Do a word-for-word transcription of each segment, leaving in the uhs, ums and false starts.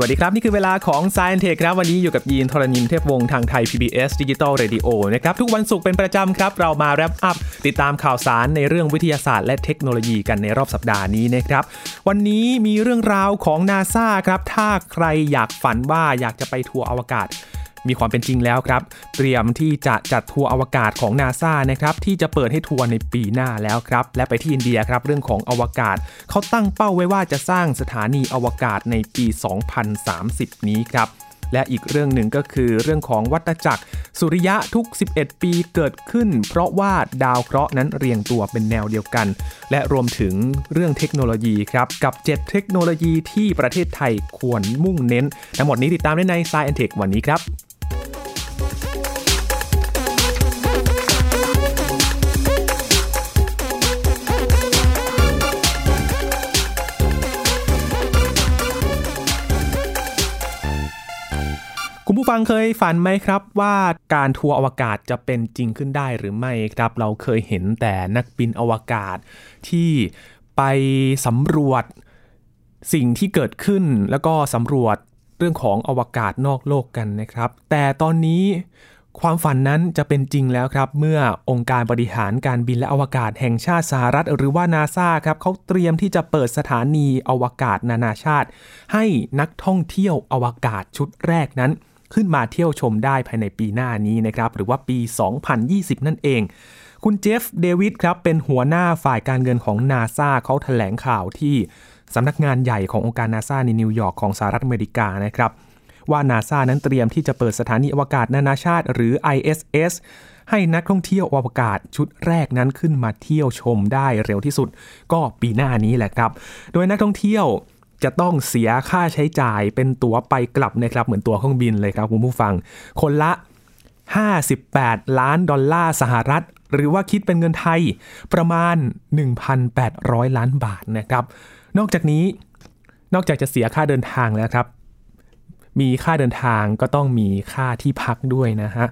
สวัสดีครับนี่คือเวลาของ Science Tech ครับวันนี้อยู่กับยีนธรณินเทพวงศ์ทางไทย พี บี เอส Digital Radio นะครับทุกวันศุกร์เป็นประจำครับเรามาแรปอัพติดตามข่าวสารในเรื่องวิทยาศาสตร์และเทคโนโลยีกันในรอบสัปดาห์นี้นะครับวันนี้มีเรื่องราวของ NASA ครับถ้าใครอยากฝันว่าอยากจะไปทัวร์อวกาศมีความเป็นจริงแล้วครับเตรียมที่จะจัดทัวร์อวกาศของ NASA นะครับที่จะเปิดให้ทัวร์ในปีหน้าแล้วครับและไปที่อินเดียครับเรื่องของอวกาศเขาตั้งเป้าไว้ว่าจะสร้างสถานีอวกาศในปีสองพันสามสิบนี้ครับและอีกเรื่องหนึ่งก็คือเรื่องของวัฏจักรสุริยะทุกสิบเอ็ดปีเกิดขึ้นเพราะว่าดาวเคราะห์นั้นเรียงตัวเป็นแนวเดียวกันและรวมถึงเรื่องเทคโนโลยีครับกับเจ็ดเทคโนโลยีที่ประเทศไทยควรมุ่งเน้นทั้งหมดนี้ติดตามได้ใน Science and Tech วันนี้ครับคุณผู้ฟังเคยฝันไหมครับว่าการทัวร์อวกาศจะเป็นจริงขึ้นได้หรือไม่ครับเราเคยเห็นแต่นักบินอวกาศที่ไปสำรวจสิ่งที่เกิดขึ้นแล้วก็สำรวจเรื่องของอวกาศนอกโลกกันนะครับแต่ตอนนี้ความฝันนั้นจะเป็นจริงแล้วครับเมื่อองค์การบริหารการบินและอวกาศแห่งชาติสหรัฐหรือว่า NASA ครับเขาเตรียมที่จะเปิดสถานีอวกาศนานาชาติให้นักท่องเที่ยวอวกาศชุดแรกนั้นขึ้นมาเที่ยวชมได้ภายในปีหน้านี้นะครับหรือว่าปีสองพันยี่สิบนั่นเองคุณเจฟเดวิดครับเป็นหัวหน้าฝ่ายการเงินของ NASA เขาแถลงข่าวที่สำนักงานใหญ่ขององค์การ NASA ในนิวยอร์กของสหรัฐอเมริกานะครับว่า NASA นั้นเตรียมที่จะเปิดสถานีอวกาศนานาชาติหรือ ไอ เอส เอส ให้นักท่องเที่ยวอวกาศชุดแรกนั้นขึ้นมาเที่ยวชมได้เร็วที่สุดก็ปีหน้านี้แหละครับโดยนักท่องเที่ยวจะต้องเสียค่าใช้จ่ายเป็นตั๋วไปกลับนะครับเหมือนตั๋วเครื่องบินเลยครับคุณผู้ฟังคนละห้าสิบแปดล้านดอลลาร์สหรัฐหรือว่าคิดเป็นเงินไทยประมาณ หนึ่งพันแปดร้อย ล้านบาทนะครับนอกจากนี้นอกจากจะเสียค่าเดินทางแล้วครับมีค่าเดินทางก็ต้องมีค่าที่พักด้วยนะฮะ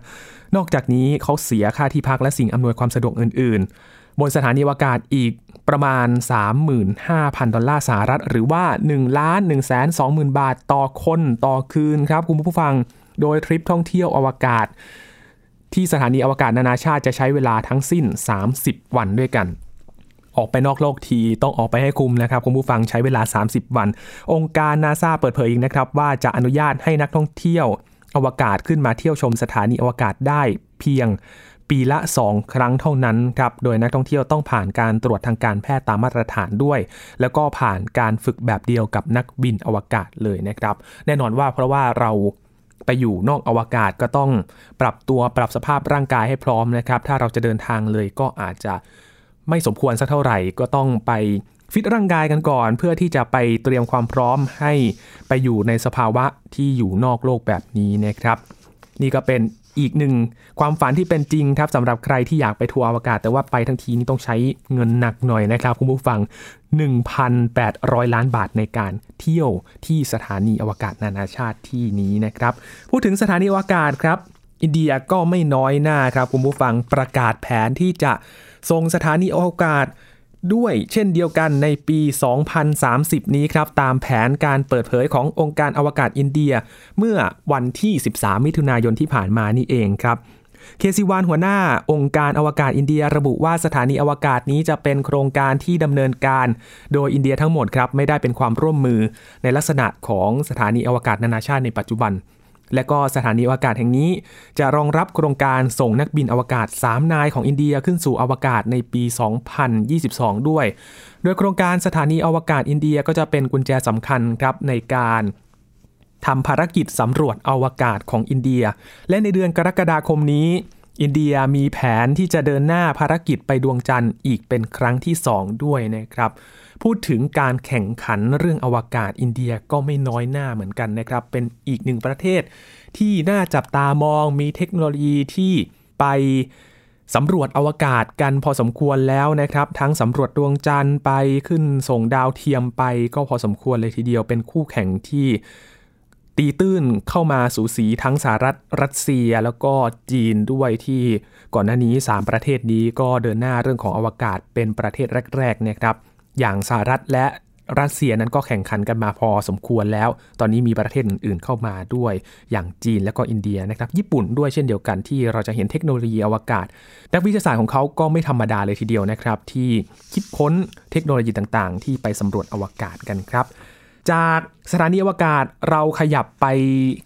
นอกจากนี้เขาเสียค่าที่พักและสิ่งอำนวยความสะดวกอื่นๆบนสถานีอวกาศอีกประมาณ สามหมื่นห้าพัน ดอลลาร์สหรัฐหรือว่า หนึ่งล้านหนึ่งแสนสองหมื่น บาทต่อคนต่อคืนครับคุณผู้ฟังโดยทริปท่องเที่ยวอวกาศที่สถานีอวกาศนานาชาติจะใช้เวลาทั้งสิ้นสามสิบวันด้วยกันออกไปนอกโลกทีต้องออกไปให้คุ้มนะครับคุณผู้ฟังใช้เวลาสามสิบวันองค์การ NASA เปิดเผยอีกนะครับว่าจะอนุญาตให้นักท่องเที่ยวอวกาศขึ้นมาเที่ยวชมสถานีอวกาศได้เพียงปีละสองครั้งเท่านั้นครับโดยนักท่องเที่ยวต้องผ่านการตรวจทางการแพทย์ตามมาตรฐานด้วยแล้วก็ผ่านการฝึกแบบเดียวกับนักบินอวกาศเลยนะครับแน่นอนว่าเพราะว่าเราไปอยู่นอกอวกาศก็ต้องปรับตัวปรับสภาพร่างกายให้พร้อมนะครับถ้าเราจะเดินทางเลยก็อาจจะไม่สมควรสักเท่าไหร่ก็ต้องไปฟิตร่างกายกันก่อนเพื่อที่จะไปเตรียมความพร้อมให้ไปอยู่ในสภาวะที่อยู่นอกโลกแบบนี้นะครับนี่ก็เป็นอีกหนึ่งความฝันที่เป็นจริงครับสำหรับใครที่อยากไปทัวร์อวกาศแต่ว่าไปทั้งทีนี้ต้องใช้เงินหนักหน่อยนะครับคุณผู้ฟัง หนึ่งพันแปดร้อย ล้านบาทในการเที่ยวที่สถานีอวกาศนานาชาติที่นี้นะครับพูดถึงสถานีอวกาศครับอินเดียก็ไม่น้อยหน้าครับคุณผู้ฟังประกาศแผนที่จะส่งสถานีอวกาศด้วยเช่นเดียวกันในปีสองพันสามสิบนี้ครับตามแผนการเปิดเผยขององค์การอวกาศอินเดียเมื่อวันที่สิบสามมิถุนายนที่ผ่านมานี่เองครับเคซีวานหัวหน้าองค์การอวกาศอินเดียระบุว่าสถานีอวกาศนี้จะเป็นโครงการที่ดำเนินการโดยอินเดียทั้งหมดครับไม่ได้เป็นความร่วมมือในลักษณะของสถานีอวกาศนานาชาติในปัจจุบันและก็สถานีอวกาศแห่งนี้จะรองรับโครงการส่งนักบินอวกาศสามนายของอินเดียขึ้นสู่อวกาศในปีสองพันยี่สิบสองด้วยโดยโครงการสถานีอวกาศอินเดียก็จะเป็นกุญแจสำคัญครับในการทำภารกิจสำรวจอวกาศของอินเดียและในเดือนกรกฎาคมนี้อินเดียมีแผนที่จะเดินหน้าภารกิจไปดวงจันทร์อีกเป็นครั้งที่สองด้วยนะครับพูดถึงการแข่งขันเรื่องอวกาศอินเดียก็ไม่น้อยหน้าเหมือนกันนะครับเป็นอีกหนึ่งประเทศที่น่าจับตามองมีเทคโนโลยีที่ไปสำรวจอวกาศกันพอสมควรแล้วนะครับทั้งสำรวจดวงจันทร์ไปขึ้นส่งดาวเทียมไปก็พอสมควรเลยทีเดียวเป็นคู่แข่งที่ตีตื้นเข้ามาสูสีทั้งสหรัฐรัสเซียแล้วก็จีนด้วยที่ก่อนหน้านี้สามประเทศนี้ก็เดินหน้าเรื่องของอวกาศเป็นประเทศแรกๆนะครับอย่างสหรัฐและ รัสเซียนั้นก็แข่งขันกันมาพอสมควรแล้วตอนนี้มีประเทศอื่นๆเข้ามาด้วยอย่างจีนและก็อินเดียนะครับญี่ปุ่นด้วยเช่นเดียวกันที่เราจะเห็นเทคโนโลยีอวกาศนักวิทยาศาสตร์ของเขาก็ไม่ธรรมดาเลยทีเดียวนะครับที่คิดค้นเทคโนโลยีต่างๆที่ไปสำรวจอวกาศกันครับจากสถานีอวกาศเราขยับไป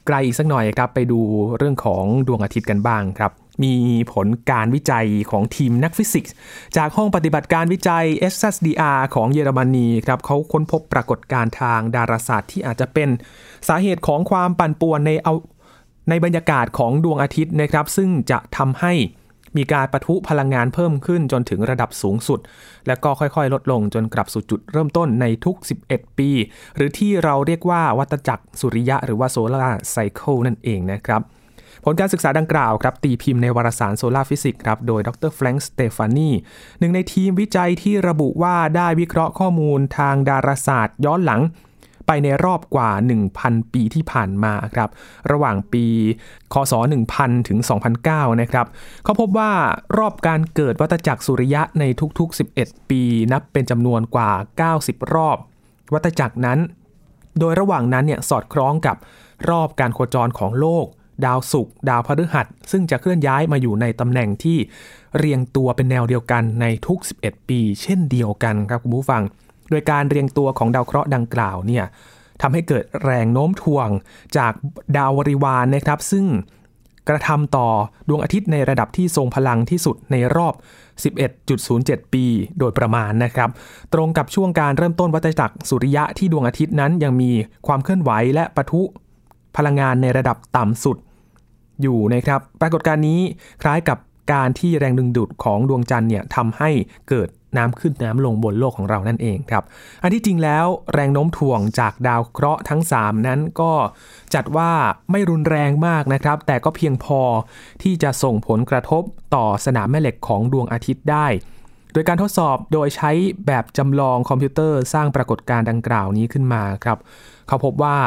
ไกลอีกสักหน่อยครับไปดูเรื่องของดวงอาทิตย์กันบ้างครับมีผลการวิจัยของทีมนักฟิสิกส์จากห้องปฏิบัติการวิจัย เอส เอส ดี อาร์ ของเยอรมนีครับเขาค้นพบปรากฏการณ์ทางดาราศาสตร์ที่อาจจะเป็นสาเหตุของความปั่นป่วนในเอาในบรรยากาศของดวงอาทิตย์นะครับซึ่งจะทำให้มีการปะทุพลังงานเพิ่มขึ้นจนถึงระดับสูงสุดและก็ค่อยๆลดลงจนกลับสู่จุดเริ่มต้นในทุกสิบเอ็ดปีหรือที่เราเรียกว่าวัฏจักรสุริยะหรือว่า Solar Cycle นั่นเองนะครับผลการศึกษาดังกล่าวครับตีพิมพ์ในวารสาร Solar Physics ครับโดยดร Frank Stefani หนึ่งในทีมวิจัยที่ระบุว่าได้วิเคราะห์ข้อมูลทางดาราศาสตร์ย้อนหลังไปในรอบกว่า หนึ่งพัน ปีที่ผ่านมาครับระหว่างปีคศหนึ่งพันถึงสองพันเก้านะครับเขาพบว่ารอบการเกิดวัฏจักรสุริยะในทุกๆสิบเอ็ดปีนับเป็นจำนวนกว่าเก้าสิบรอบวัฏจักรนั้นโดยระหว่างนั้นเนี่ยสอดคล้องกับรอบการโคจรของโลกดาวศุกร์ดาวพฤหัสซึ่งจะเคลื่อนย้ายมาอยู่ในตำแหน่งที่เรียงตัวเป็นแนวเดียวกันในทุกสิบเอ็ดปีเช่นเดียวกันครับคุณผู้ฟังโดยการเรียงตัวของดาวเคราะห์ดังกล่าวเนี่ยทำให้เกิดแรงโน้มถ่วงจากดาวบริวารนะครับซึ่งกระทำต่อดวงอาทิตย์ในระดับที่ทรงพลังที่สุดในรอบ สิบเอ็ดจุดศูนย์เจ็ด ปีโดยประมาณนะครับตรงกับช่วงการเริ่มต้นวัฏจักรสุริยะที่ดวงอาทิตย์นั้นยังมีความเคลื่อนไหวและปะทุพลังงานในระดับต่ำสุดอยู่นะครับปรากฏการณ์นี้คล้ายกับการที่แรงดึงดูดของดวงจันทร์เนี่ยทำให้เกิดน้ำขึ้นน้ำลงบนโลกของเรานั่นเองครับอันที่จริงแล้วแรงโน้มถ่วงจากดาวเคราะห์ทั้งสามนั้นก็จัดว่าไม่รุนแรงมากนะครับแต่ก็เพียงพอที่จะส่งผลกระทบต่อสนามแม่เหล็กของดวงอาทิตย์ได้โดยการทดสอบโดยใช้แบบจำลองคอมพิวเตอร์สร้างปรากฏการณ์ดังกล่าวนี้ขึ้นมาครับเขาพบว่า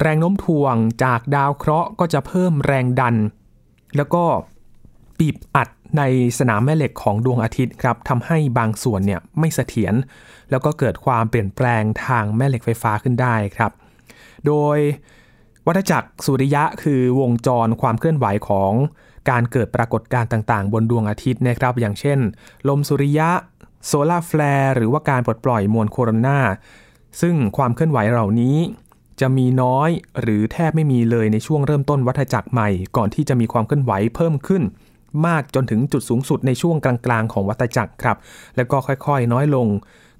แรงโน้มถ่วงจากดาวเคราะห์ก็จะเพิ่มแรงดันแล้วก็บีบอัดในสนามแม่เหล็กของดวงอาทิตย์ครับทำให้บางส่วนเนี่ยไม่เสถียรแล้วก็เกิดความเปลี่ยนแปลงทางแม่เหล็กไฟฟ้าขึ้นได้ครับโดยวัฏจักรสุริยะคือวงจรความเคลื่อนไหวของการเกิดปรากฏการณ์ต่างๆบนดวงอาทิตย์นะครับอย่างเช่นลมสุริยะโซลาร์แฟลร์หรือว่าการปลดปล่อยมวลโคโรนาซึ่งความเคลื่อนไหวเหล่านี้จะมีน้อยหรือแทบไม่มีเลยในช่วงเริ่มต้นวัฏจักรใหม่ก่อนที่จะมีความเคลื่อนไหวเพิ่มขึ้นมากจนถึงจุดสูงสุดในช่วงกลางๆของวัฏจักรครับแล้วก็ค่อยๆน้อยลง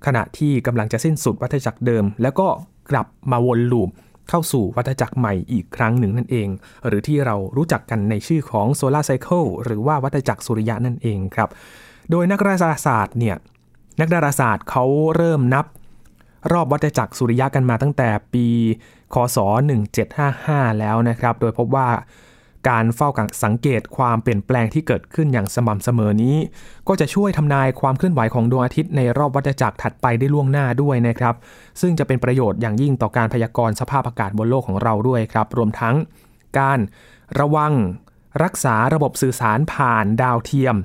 ขณะที่กำลังจะสิ้นสุดวัฏจักรเดิมแล้วก็กลับมาวนลูปเข้าสู่วัฏจักรใหม่อีกครั้งหนึ่งนั่นเองหรือที่เรารู้จักกันในชื่อของ Solar Cycle หรือว่าวัฏจักรสุริยะนั่นเองครับโดยนักดาราศาสตร์เนี่ยนักดาราศาสตร์เขาเริ่มนับรอบวัฏจักรสุริยะกันมาตั้งแต่ปีคศหนึ่งพันเจ็ดร้อยห้าสิบห้าแล้วนะครับโดยพบว่าการเฝ้าสังเกตความเปลี่ยนแปลงที่เกิดขึ้นอย่างสม่ำเสมอนี้ก็จะช่วยทำนายความเคลื่อนไหวของดวงอาทิตย์ในรอบวัฏจักรถัดไปได้ล่วงหน้าด้วยนะครับซึ่งจะเป็นประโยชน์อย่างยิ่งต่อการพยากรณ์สภาพอากาศบนโลกของเราด้วยครับรวมทั้งการระวังรักษาระบบสื่อสารผ่านดาวเทียม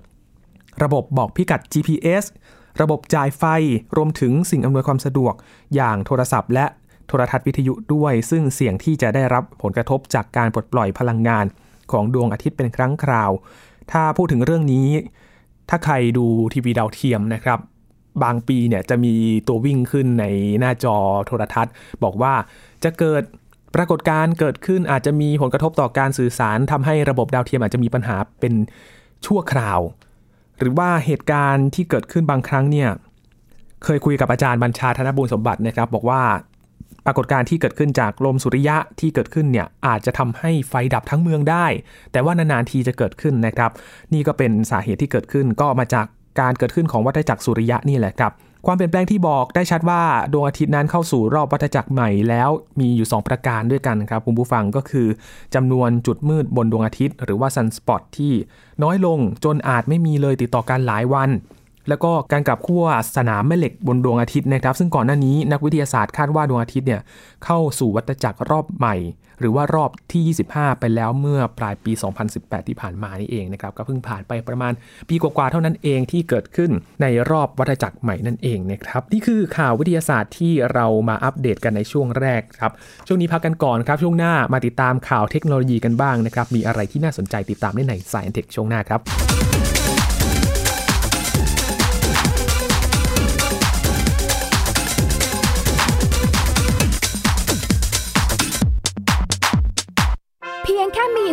ระบบบอกพิกัด จี พี เอส ระบบจ่ายไฟรวมถึงสิ่งอำนวยความสะดวกอย่างโทรศัพท์และโทรทัศน์วิทยุด้วยซึ่งเสี่ยงที่จะได้รับผลกระทบจากการปลดปล่อยพลังงานของดวงอาทิตย์เป็นครั้งคราวถ้าพูดถึงเรื่องนี้ถ้าใครดูทีวีดาวเทียมนะครับบางปีเนี่ยจะมีตัววิ่งขึ้นในหน้าจอโทรทัศน์บอกว่าจะเกิดปรากฏการณ์เกิดขึ้นอาจจะมีผลกระทบต่อการสื่อสารทำให้ระบบดาวเทียมอาจจะมีปัญหาเป็นชั่วคราวหรือว่าเหตุการณ์ที่เกิดขึ้นบางครั้งเนี่ยเคยคุยกับอาจารย์บัญชาธนบุญสมบัตินะครับบอกว่าปรากฏการณ์ที่เกิดขึ้นจากลมสุริยะที่เกิดขึ้นเนี่ยอาจจะทำให้ไฟดับทั้งเมืองได้แต่ว่านานๆทีจะเกิดขึ้นนะครับนี่ก็เป็นสาเหตุที่เกิดขึ้นก็มาจากการเกิดขึ้นของวัฏจักรสุริยะนี่แหละครับความเปลี่ยนแปลงที่บอกได้ชัดว่าดวงอาทิตย์นั้นเข้าสู่รอบวัฏจักรใหม่แล้วมีอยู่สองประการด้วยกันครับคุณผู้ฟังก็คือจำนวนจุดมืดบนดวงอาทิตย์หรือว่าซันสปอตที่น้อยลงจนอาจไม่มีเลยติดต่อกันหลายวัน แล้วก็การกลับขั้วสนามแม่เหล็กบนดวงอาทิตย์นะครับซึ่งก่อนหน้านี้นักวิทยาศาสตร์คาดว่าดวงอาทิตย์เนี่ยเข้าสู่วัฏจักรรอบใหม่หรือว่ารอบที่ยี่สิบห้าไปแล้วเมื่อปลายปีสองพันสิบแปดที่ผ่านมานี่เองนะครับก็เพิ่งผ่านไปประมาณปีกว่าๆเท่านั้นเองที่เกิดขึ้นในรอบวัฏจักรใหม่นั่นเองนะครับนี่คือข่าววิทยาศาสตร์ที่เรามาอัปเดตกันในช่วงแรกครับช่วงนี้พักกันก่อนครับช่วงหน้ามาติดตามข่าวเทคโนโลยีกันบ้างนะครับมีอะไรที่น่าสนใจติดตามได้ใน Science Tech ช่วงหน้าครับ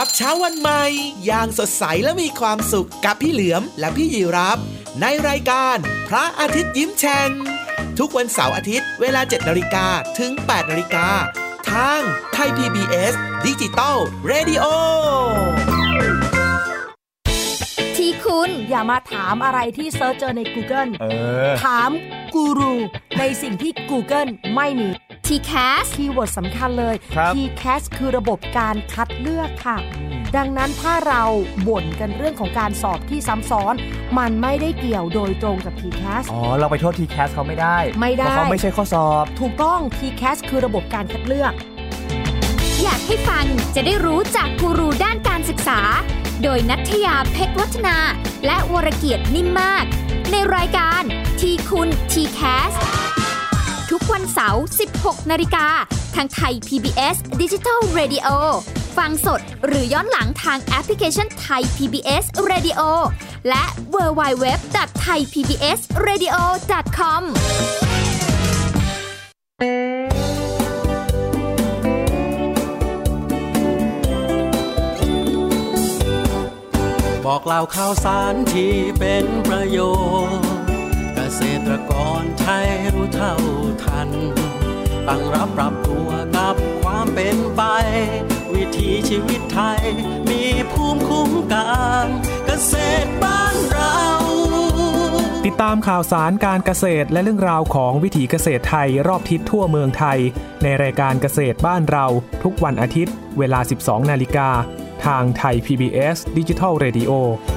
รับเช้าวันใหม่อย่างสดใสและมีความสุขกับพี่เหลือมและพี่ยีรับในรายการพระอาทิตย์ยิ้มแฉ่งทุกวันเสาร์อาทิตย์เวลา เจ็ดนาฬิกา นถึง แปดนาฬิกา นทางไทย พี บี เอส Digital Radio ที่คุณอย่ามาถามอะไรที่เซิร์ชเจอใน Google เออถามกูรูในสิ่งที่ Google ไม่มีที แคส คีย์เวิร์ดสำคัญเลย ที แคส คือระบบการคัดเลือกค่ะดังนั้นถ้าเราบ่นกันเรื่องของการสอบที่ซ้ำซ้อนมันไม่ได้เกี่ยวโดยตรงกับ ที แคส อ๋อเราไปโทษ ที แคส เขาไม่ได้ไม่ได้เพราะเขาไม่ใช่ข้อสอบถูกต้อง ที แคส คือระบบการคัดเลือกอยากให้ฟังจะได้รู้จากกูรูด้านการศึกษาโดยนัทยาเพชรวัฒนาและวรเกียรตินิ่มมากในรายการทีคุณ ที แคสทุกวันเสาร์ สิบหกนาฬิกา นทางไทย พี บี เอส Digital Radio ฟังสดหรือย้อนหลังทางแอปพลิเคชันไทย พี บี เอส Radio และ ดับเบิลยู ดับเบิลยู ดับเบิลยู ดอท ไทย พี บี เอส เรดิโอ ดอท คอม บอกเล่าข่าวสารที่เป็นประโยชน์เกษตรกรไทยรู้เท่าทันตั้งรับปรับตัวกับความเป็นไปวิถีชีวิตไทยมีภูมิคุ้มกันเกษตรบ้านเราติดตามข่าวสารการเกษตรและเรื่องราวของวิถีเกษตรไทยรอบทิศทั่วเมืองไทยในรายการเกษตรบ้านเราทุกวันอาทิตย์เวลา สิบสองนาฬิกา นทางไทย พี บี เอส Digital Radio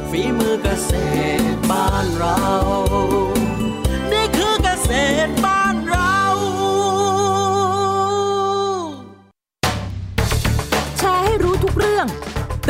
ฝีมือเกษตรบ้านเราบ้านเราแชร์ให้รู้ทุกเรื่องเ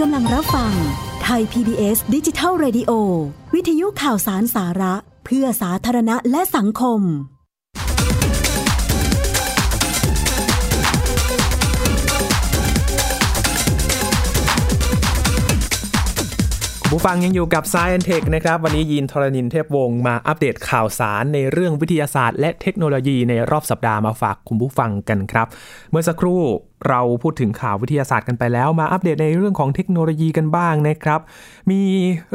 กำลังรับฟังไทย พี บี เอส Digital Radio วิทยุข่าวสารสาระเพื่อสาธารณะและสังคมผู้ฟังยังอยู่กับ Science Tech นะครับวันนี้ยีนทรณินเทพวงศ์มาอัปเดตข่าวสารในเรื่องวิทยาศาสตร์และเทคโนโลยีในรอบสัปดาห์มาฝากคุณผู้ฟังกันครับเมื่อสักครู่เราพูดถึงข่าววิทยาศาสตร์กันไปแล้วมาอัปเดตในเรื่องของเทคโนโลยีกันบ้างนะครับมี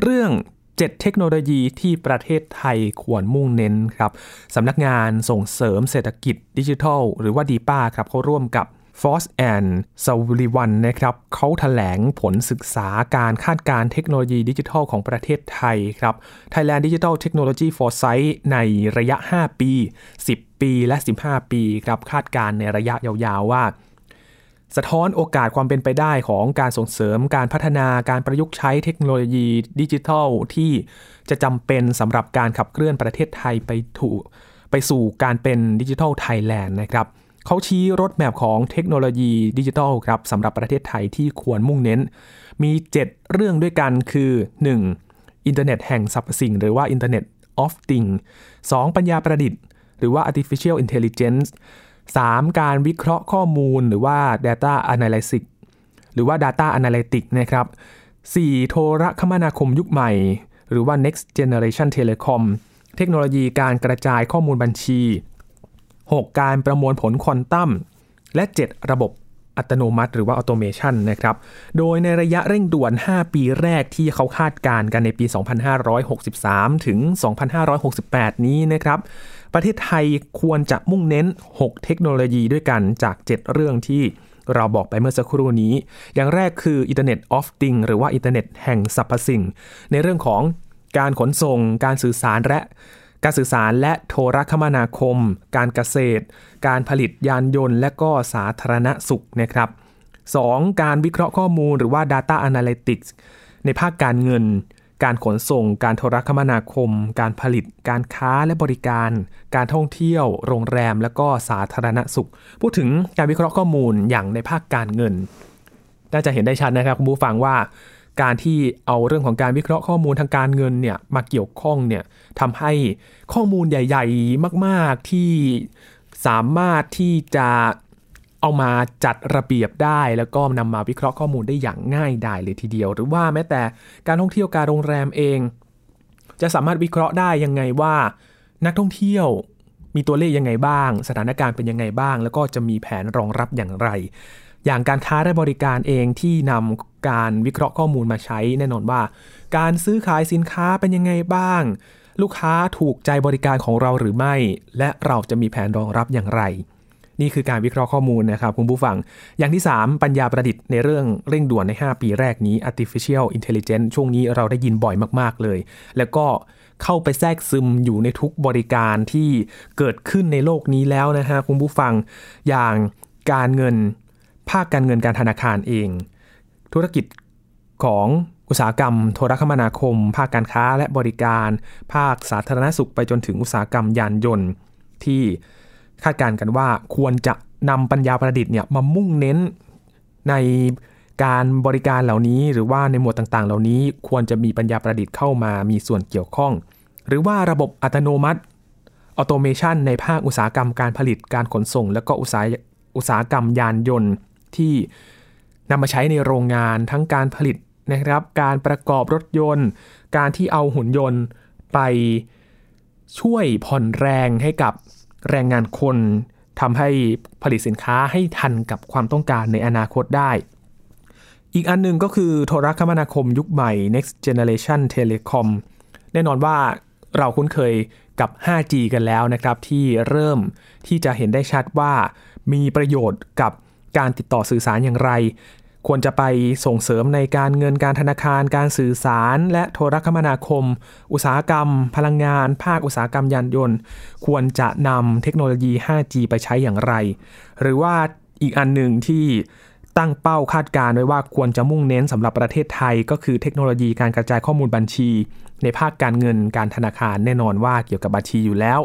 เรื่องเจ็ดเทคโนโลยีที่ประเทศไทยควรมุ่งเน้นครับสำนักงานส่งเสริมเศรษฐกิจดิจิทัลหรือว่า ดี อี พี เอ ครับเขาร่วมกับForth and Sullivan นะครับเขาแถลงผลศึกษาการคาดการณ์เทคโนโลยีดิจิทัลของประเทศไทยครับ Thailand Digital Technology Foresight ในระยะห้าปีสิบปีและสิบห้าปีครับคาดการณ์ในระยะยาวๆว่าสะท้อนโอกาสความเป็นไปได้ของการส่งเสริมการพัฒนาการประยุกต์ใช้เทคโนโลยีดิจิทัลที่จะจำเป็นสำหรับการขับเคลื่อนประเทศไทยไปถูกไปสู่การเป็น Digital Thailand นะครับ เขาชี้รถแมพของเทคโนโลยีดิจิทัลครับสำหรับประเทศไทยที่ควรมุ่งเน้นมีเจ็ดเรื่องด้วยกันคือ หนึ่ง. อินเทอร์เน็ตแห่งสรรพสิ่งหรือว่า Internet of Things สอง. ปัญญาประดิษฐ์หรือว่า Artificial Intelligence สาม. การวิเคราะห์ข้อมูลหรือว่า Data Analysis หรือว่า Data Analytics นะครับ สี่. โทรคมนาคมยุคใหม่หรือว่า Next Generation Telecom เทคโนโลยีการกระจายข้อมูลบัญชีหกการประมวลผลควอนตัมและเจ็ดระบบอัตโนมัติหรือว่าออโตเมชันนะครับโดยในระยะเร่งด่วนห้าปีแรกที่เขาคาดการณ์กันในปีสองพันห้าร้อยหกสิบสามถึงสองพันห้าร้อยหกสิบแปดนี้นะครับประเทศไทยควรจะมุ่งเน้นหกเทคโนโลยีด้วยกันจากเจ็ดเรื่องที่เราบอกไปเมื่อสักครู่นี้อย่างแรกคือ Internet of Things หรือว่าอินเทอร์เน็ตแห่งสรรพสิ่งในเรื่องของการขนส่งการสื่อสารและการสื่อสารและโทรคมนาคมการเกษตรการผลิตยานยนต์และก็สาธารณสุขนะครับสองการวิเคราะห์ข้อมูลหรือว่า Data Analytics ในภาคการเงินการขนส่งการโทรคมนาคมการผลิตการค้าและบริการการท่องเที่ยวโรงแรมและก็สาธารณสุขพูดถึงการวิเคราะห์ข้อมูลอย่างในภาคการเงินน่าจะเห็นได้ชัดนะครับคุณผู้ฟังว่าการที่เอาเรื่องของการวิเคราะห์ข้อมูลทางการเงินเนี่ยมาเกี่ยวข้องเนี่ยทำให้ข้อมูลใหญ่ๆมากๆที่สามารถที่จะเอามาจัดระเบียบได้แล้วก็นำมาวิเคราะห์ข้อมูลได้อย่างง่ายดายเลยทีเดียวหรือว่าแม้แต่การท่องเที่ยวการโรงแรมเองจะสามารถวิเคราะห์ได้ยังไงว่านักท่องเที่ยวมีตัวเลขยังไงบ้างสถานการณ์เป็นยังไงบ้างแล้วก็จะมีแผนรองรับอย่างไรอย่างการค้าและบริการเองที่นำการวิเคราะห์ข้อมูลมาใช้แน่นอนว่าการซื้อขายสินค้าเป็นยังไงบ้างลูกค้าถูกใจบริการของเราหรือไม่และเราจะมีแผนรองรับอย่างไรนี่คือการวิเคราะห์ข้อมูลนะครับคุณผู้ฟังอย่างที่สามปัญญาประดิษฐ์ในเรื่องเร่งด่วนในห้าปีแรกนี้ Artificial Intelligence ช่วงนี้เราได้ยินบ่อยมากๆเลยแล้วก็เข้าไปแทรกซึมอยู่ในทุกบริการที่เกิดขึ้นในโลกนี้แล้วนะฮะคุณผู้ฟังอย่างการเงินภาคการเงินการธนาคารเองธุรกิจของอุตสาหกรรมโทรคมนาคมภาคการค้าและบริการภาคสาธารณสุขไปจนถึงอุตสาหกรรมยานยนต์ที่คาดการณ์กันว่าควรจะนำปัญญาประดิษฐ์เนี่ยมามุ่งเน้นในการบริการเหล่านี้หรือว่าในหมวดต่างๆเหล่านี้ควรจะมีปัญญาประดิษฐ์เข้ามามีส่วนเกี่ยวข้องหรือว่าระบบอัตโนมัติออโตเมชันในภาคอุตสาหกรรมการผลิตการขนส่งและก็อุตสาหอุตสาหกรรมยานยนต์ที่นำมาใช้ในโรงงานทั้งการผลิตนะครับการประกอบรถยนต์การที่เอาหุ่นยนต์ไปช่วยผ่อนแรงให้กับแรงงานคนทำให้ผลิตสินค้าให้ทันกับความต้องการในอนาคตได้อีกอันหนึ่งก็คือโทรคมนาคมยุคใหม่ Next Generation Telecom แน่นอนว่าเราคุ้นเคยกับ ห้าจี กันแล้วนะครับที่เริ่มที่จะเห็นได้ชัดว่ามีประโยชน์กับการติดต่อสื่อสารอย่างไรควรจะไปส่งเสริมในการเงินการธนาคารการสื่อสารและโทรคมนาคมอุตสาหกรรมพลังงานภาคอุตสาหกรรมยานยนต์ควรจะนำเทคโนโลยี ห้าจี ไปใช้อย่างไรหรือว่าอีกอันหนึ่งที่ตั้งเป้าคาดการไว้ว่าควรจะมุ่งเน้นสำหรับประเทศไทยก็คือเทคโนโลยีการกระจายข้อมูลบัญชีในภาคการเงินการธนาคารแน่นอนว่าเกี่ยวกับบัญชีอยู่แล้ว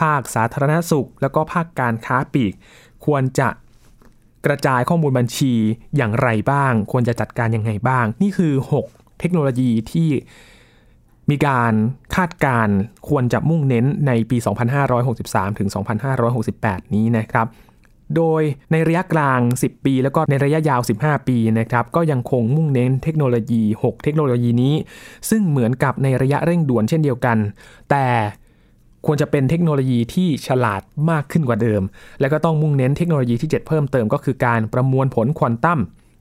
ภาคสาธารณสุขแล้วก็ภาคการค้าปลีกควรจะกระจายข้อมูลบัญชีอย่างไรบ้างควรจะจัดการยังไงบ้างนี่คือหกเทคโนโลยีที่มีการคาดการณ์ควรจะมุ่งเน้นในปีสองพันห้าร้อยหกสิบสามถึงสองพันห้าร้อยหกสิบแปดนี้นะครับโดยในระยะกลางสิบปีแล้วก็ในระยะยาวสิบห้าปีนะครับก็ยังคงมุ่งเน้นเทคโนโลยีหกเทคโนโลยีนี้ซึ่งเหมือนกับในระยะเร่งด่วนเช่นเดียวกันแต่ควรจะเป็นเทคโนโลยีที่ฉลาดมากขึ้นกว่าเดิมและก็ต้องมุ่งเน้นเทคโนโลยีที่เจ็ดเพิ่มเติมก็คือการประมวลผลควอนตัม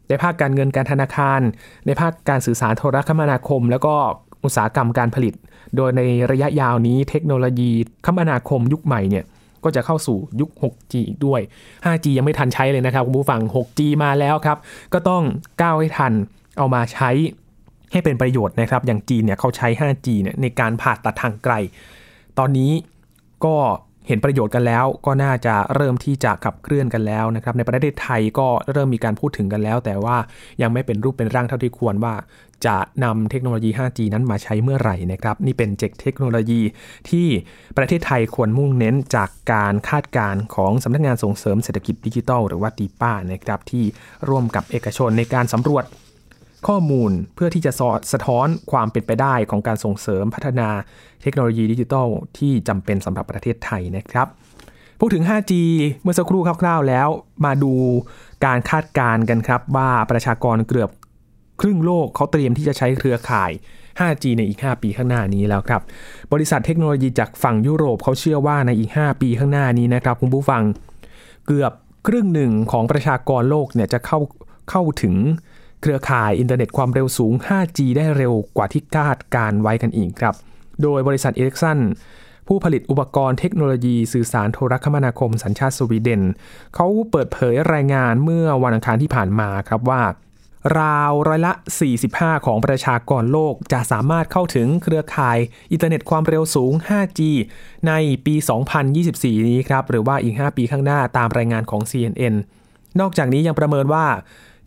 ในภาคการเงินการธนาคารในภาคการสื่อสารโทรคมนาคมแล้วก็อุตสาหกรรมการผลิตโดยในระยะยาวนี้เทคโนโลยีคมนาคมยุคใหม่เนี่ยก็จะเข้าสู่ยุค หกจี อีกด้วย ห้าจี ยังไม่ทันใช้เลยนะครับคุณผู้ฟัง หกจี มาแล้วครับก็ต้องก้าวให้ทันเอามาใช้ให้เป็นประโยชน์นะครับอย่างจีนเนี่ยเขาใช้ ห้าจี เนี่ยในการผ่าตัดทางไกลตอนนี้ก็ เห็นประโยชน์กันแล้วก็น่าจะเริ่มที่จะขับเคลื่อนกันแล้วนะครับในประเทศไทยก็เริ่มมีการพูดถึงกันแล้วแต่ว่ายังไม่เป็นรูปเป็นร่างเท่าที่ควรว่าจะนำเทคโนโลยี ห้าจี นั้นมาใช้เมื่อไหร่นะครับนี่เป็นเจ็ดเทคโนโลยีที่ประเทศไทยควรมุ่งเน้นจากการคาดการณ์ของสำนักงานส่งเสริมเศรษฐกิจดิจิทัลหรือว่า ดี อี พี เอ นะครับที่ร่วมกับเอกชนในการสำรวจข้อมูลเพื่อที่จะสอดสะท้อนความเป็นไปได้ของการส่งเสริมพัฒนาเทคโนโลยีดิจิทัลที่จำเป็นสำหรับประเทศไทยนะครับพูดถึง ห้าจี เมื่อสักครู่คร่าวๆแล้วมาดูการคาดการณ์กันครับว่าประชากรเกือบครึ่งโลกเขาเตรียมที่จะใช้เครือข่าย ห้าจี ในอีกห้าปีข้างหน้านี้แล้วครับบริษัทเทคโนโลยีจากฝั่งยุโรปเขาเชื่อว่าในอีกห้าปีข้างหน้านี้นะครับคุณผู้ฟังเกือบครึ่งหนึ่งของประชากรโลกเนี่ยจะเข้าเข้าถึงเครือข่ายอินเทอร์เน็ตความเร็วสูง ห้าจี ได้เร็วกว่าที่คาดการไว้กันอีกครับโดยบริษัทเอริกสันผู้ผลิตอุปกรณ์เทคโนโลยีสื่อสารโทรคมนาคมสัญชาติสวีเดนเขาเปิดเผยรายงานเมื่อวันอังคารที่ผ่านมาครับว่าราวร้อยละ สี่สิบห้า ของประชากรโลกจะสามารถเข้าถึงเครือข่ายอินเทอร์เน็ตความเร็วสูง ห้าจี ในปี สองพันยี่สิบสี่ นี้ครับหรือว่าอีกห้าปีข้างหน้าตามรายงานของ ซี เอ็น เอ็น นอกจากนี้ยังประเมินว่า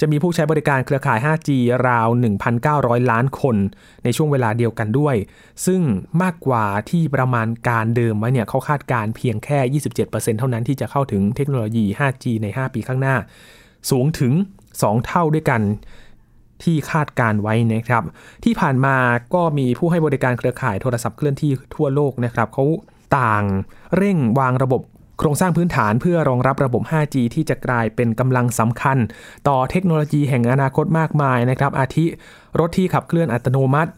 จะมีผู้ใช้บริการเครือข่าย ห้าจี ราว หนึ่งพันเก้าร้อย ล้านคนในช่วงเวลาเดียวกันด้วยซึ่งมากกว่าที่ประมาณการเดิมไว้เนี่ยเขาคาดการเพียงแค่ ยี่สิบเจ็ดเปอร์เซ็นต์ เท่านั้นที่จะเข้าถึงเทคโนโลยี ห้าจี ในห้าปีข้างหน้าสูงถึงสองเท่าด้วยกันที่คาดการไว้นะครับที่ผ่านมาก็มีผู้ให้บริการเครือข่ายโทรศัพท์เคลื่อนที่ทั่วโลกนะครับเขาต่างเร่งวางระบบโครงสร้างพื้นฐานเพื่อรองรับระบบ ห้าจี ที่จะกลายเป็นกำลังสำคัญต่อเทคโนโลยีแห่งอนาคตมากมายนะครับอาทิรถที่ขับเคลื่อนอัตโนมัติ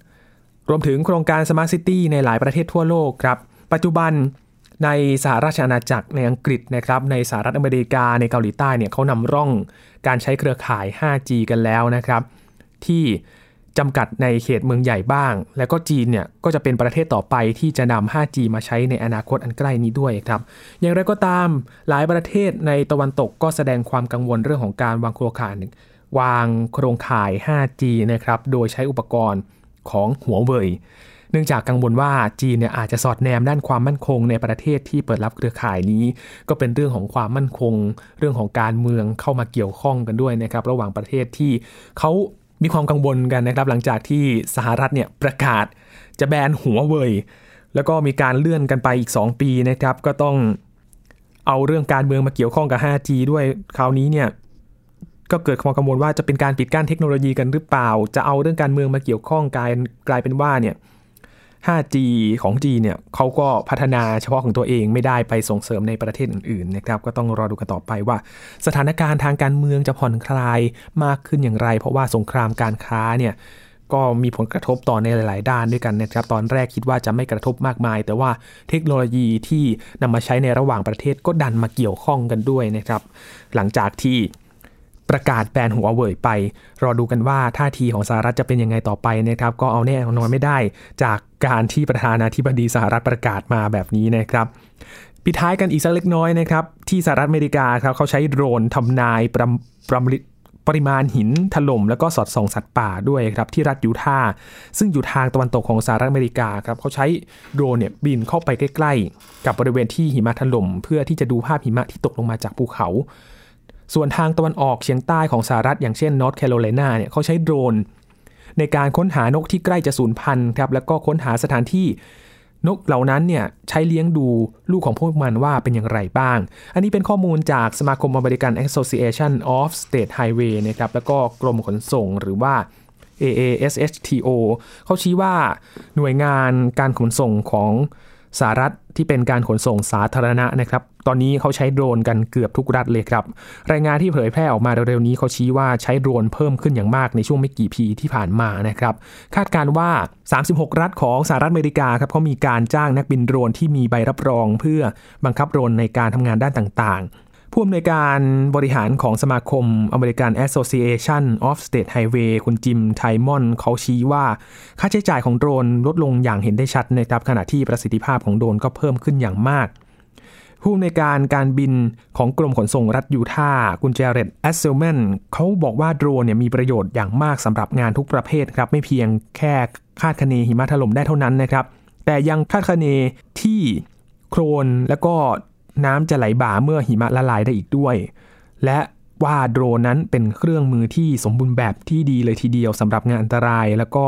รวมถึงโครงการ Smart City ในหลายประเทศทั่วโลกครับปัจจุบันในสหราชอาณาจักรในอังกฤษนะครับในสหรัฐอเมริกาในเกาหลีใต้เนี่ยเขานำร่องการใช้เครือข่าย ห้าจี กันแล้วนะครับที่จำกัดในเขตเมืองใหญ่บ้างแล้วก็จีนเนี่ยก็จะเป็นประเทศต่อไปที่จะนำ ห้าจี มาใช้ในอนาคตอันใกล้นี้ด้วยครับอย่างไรก็ตามหลายประเทศในตะวันตกก็แสดงความกังวลเรื่องของการวางโครงข่ายวางโครงข่าย ห้าจี นะครับโดยใช้อุปกรณ์ของหัวเว่ยเนื่องจากกังวลว่าจีนเนี่ยอาจจะสอดแนมด้านความมั่นคงในประเทศที่เปิดรับเครือข่ายนี้ก็เป็นเรื่องของความมั่นคงเรื่องของการเมืองเข้ามาเกี่ยวข้องกันด้วยนะครับระหว่างประเทศที่เขามีความกังวลกันนะครับหลังจากที่สหรัฐเนี่ยประกาศจะแบนหัวเว่ยแล้วก็มีการเลื่อนกันไปอีกสองปีนะครับก็ต้องเอาเรื่องการเมืองมาเกี่ยวข้องกับ ห้าจี ด้วยคราวนี้เนี่ยก็เกิดความกังวลว่าจะเป็นการปิดกั้นเทคโนโลยีกันหรือเปล่าจะเอาเรื่องการเมืองมาเกี่ยวข้องกลายกลายเป็นว่าเนี่ย ห้าจี ของจีนเนี่ยเขาก็พัฒนาเฉพาะของตัวเองไม่ได้ไปส่งเสริมในประเทศอื่นๆนะครับก็ต้องรอดูกันต่อไปว่าสถานการณ์ทางการเมืองจะผ่อนคลายมากขึ้นอย่างไรเพราะว่าสงครามการค้าเนี่ยก็มีผลกระทบต่อในหลายๆด้านด้วยกันนะครับตอนแรกคิดว่าจะไม่กระทบมากมายแต่ว่าเทคโนโลยีที่นำมาใช้ในระหว่างประเทศก็ดันมาเกี่ยวข้องกันด้วยนะครับหลังจากที่ประกาศแบนหัวเว่ยไปรอดูกันว่าท่าทีของสหรัฐจะเป็นยังไงต่อไปนะครับก็เอาแน่เอานอนไม่ได้จากการที่ประธานาธิบดีสหรัฐประกาศมาแบบนี้นะครับปิดท้ายกันอีกสักเล็กน้อยนะครับที่สหรัฐอเมริกาครับเขาใช้โดรนทำนายประประปริมาณหินถล่มแล้วก็สอดส่องสัตว์ป่าด้วยครับที่รัฐยูทาห์ซึ่งอยู่ทางตะวันตกของสหรัฐอเมริกาครับเขาใช้โดรนเนี่ยบินเข้าไปใกล้ๆกับบริเวณที่หิมะถล่มเพื่อที่จะดูภาพหิมะที่ตกลงมาจากภูเขาส่วนทางตะวันออกเฉียงใต้ของสหรัฐอย่างเช่นนอร์ทแคโรไลนาเนี่ยเขาใช้โดรนในการค้นหานกที่ใกล้จะสูญพันธุ์ครับแล้วก็ค้นหาสถานที่นกเหล่านั้นเนี่ยใช้เลี้ยงดูลูกของพวกมันว่าเป็นอย่างไรบ้างอันนี้เป็นข้อมูลจากสมาคมอเมริกัน Association of State Highway นะครับแล้วก็กรมขนส่งหรือว่า เอ เอ เอส เอช ที โอ เขาชี้ว่าหน่วยงานการขนส่งของสหรัฐที่เป็นการขนส่งสาธารณะนะครับตอนนี้เขาใช้โดรนกันเกือบทุกรัฐเลยครับรายงานที่เผยแพร่ออกมาเร็วๆนี้เขาชี้ว่าใช้โดรนเพิ่มขึ้นอย่างมากในช่วงไม่กี่ปีที่ผ่านมานะครับคาดการณ์ว่าสามสิบหกรัฐของสหรัฐอเมริกาครับเขามีการจ้างนักบินโดรนที่มีใบรับรองเพื่อบังคับโดรนในการทำงานด้านต่างๆผู้อำนวยการบริหารของสมาคม American Association of State Highway คุณจิมไทมอนเขาชี้ว่าค่าใช้จ่ายของโดรนลดลงอย่างเห็นได้ชัดนะครับขณะที่ประสิทธิภาพของโดรนก็เพิ่มขึ้นอย่างมากผู้อำนวยการการบินของกรมขนส่งรัฐยูทาห์คุณเจเร็ดแอสเซลแมนเขาบอกว่าโดรนเนี่ยมีประโยชน์อย่างมากสำหรับงานทุกประเภทครับไม่เพียงแค่คาดคะเนหิมะถล่มได้เท่านั้นนะครับแต่ยังคาดคะเนที่ โคลนแล้วก็น้ำจะไหลบ่าเมื่อหิมะละลายได้อีกด้วยและว่าโดรนนั้นเป็นเครื่องมือที่สมบูรณ์แบบที่ดีเลยทีเดียวสำหรับงานอันตรายแล้วก็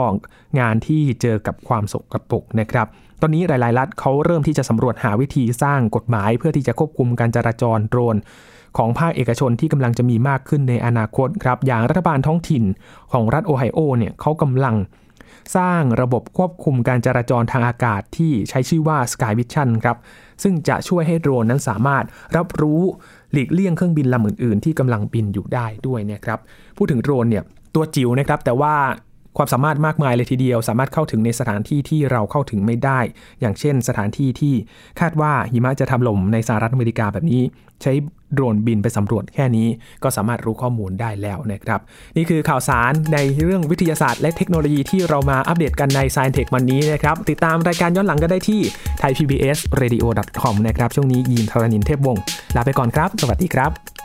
งานที่เจอกับความสกปรกนะครับตอนนี้หลายๆรัฐเขาเริ่มที่จะสำรวจหาวิธีสร้างกฎหมายเพื่อที่จะควบคุมการจราจรโดรนของภาคเอกชนที่กำลังจะมีมากขึ้นในอนาคตครับอย่างรัฐบาลท้องถิ่นของรัฐโอไฮโอเนี่ยเขากำลังสร้างระบบควบคุมการจราจรทางอากาศที่ใช้ชื่อว่า Sky Mission ครับซึ่งจะช่วยให้โดรนนั้นสามารถรับรู้หลีกเลี่ยงเครื่องบินลำอื่นๆที่กำลังบินอยู่ได้ด้วยนะครับพูดถึงโดรนเนี่ยตัวจิ๋วนะครับแต่ว่าความสามารถมากมายเลยทีเดียวสามารถเข้าถึงในสถานที่ที่เราเข้าถึงไม่ได้อย่างเช่นสถานที่ที่คาดว่าหิมะจะถล่มในสหรัฐอเมริกาแบบนี้ใช้โดรนบินไปสำรวจแค่นี้ก็สามารถรู้ข้อมูลได้แล้วนะครับนี่คือข่าวสารในเรื่องวิทยาศาสตร์และเทคโนโลยีที่เรามาอัปเดตกันใน Science Tech วันนี้นะครับติดตามรายการย้อนหลังกันได้ที่ ไทย พี บี เอส เรดิโอ ดอท คอม นะครับช่วงนี้ยีนธรณินเทพวงศ์ลาไปก่อนครับสวัสดีครับ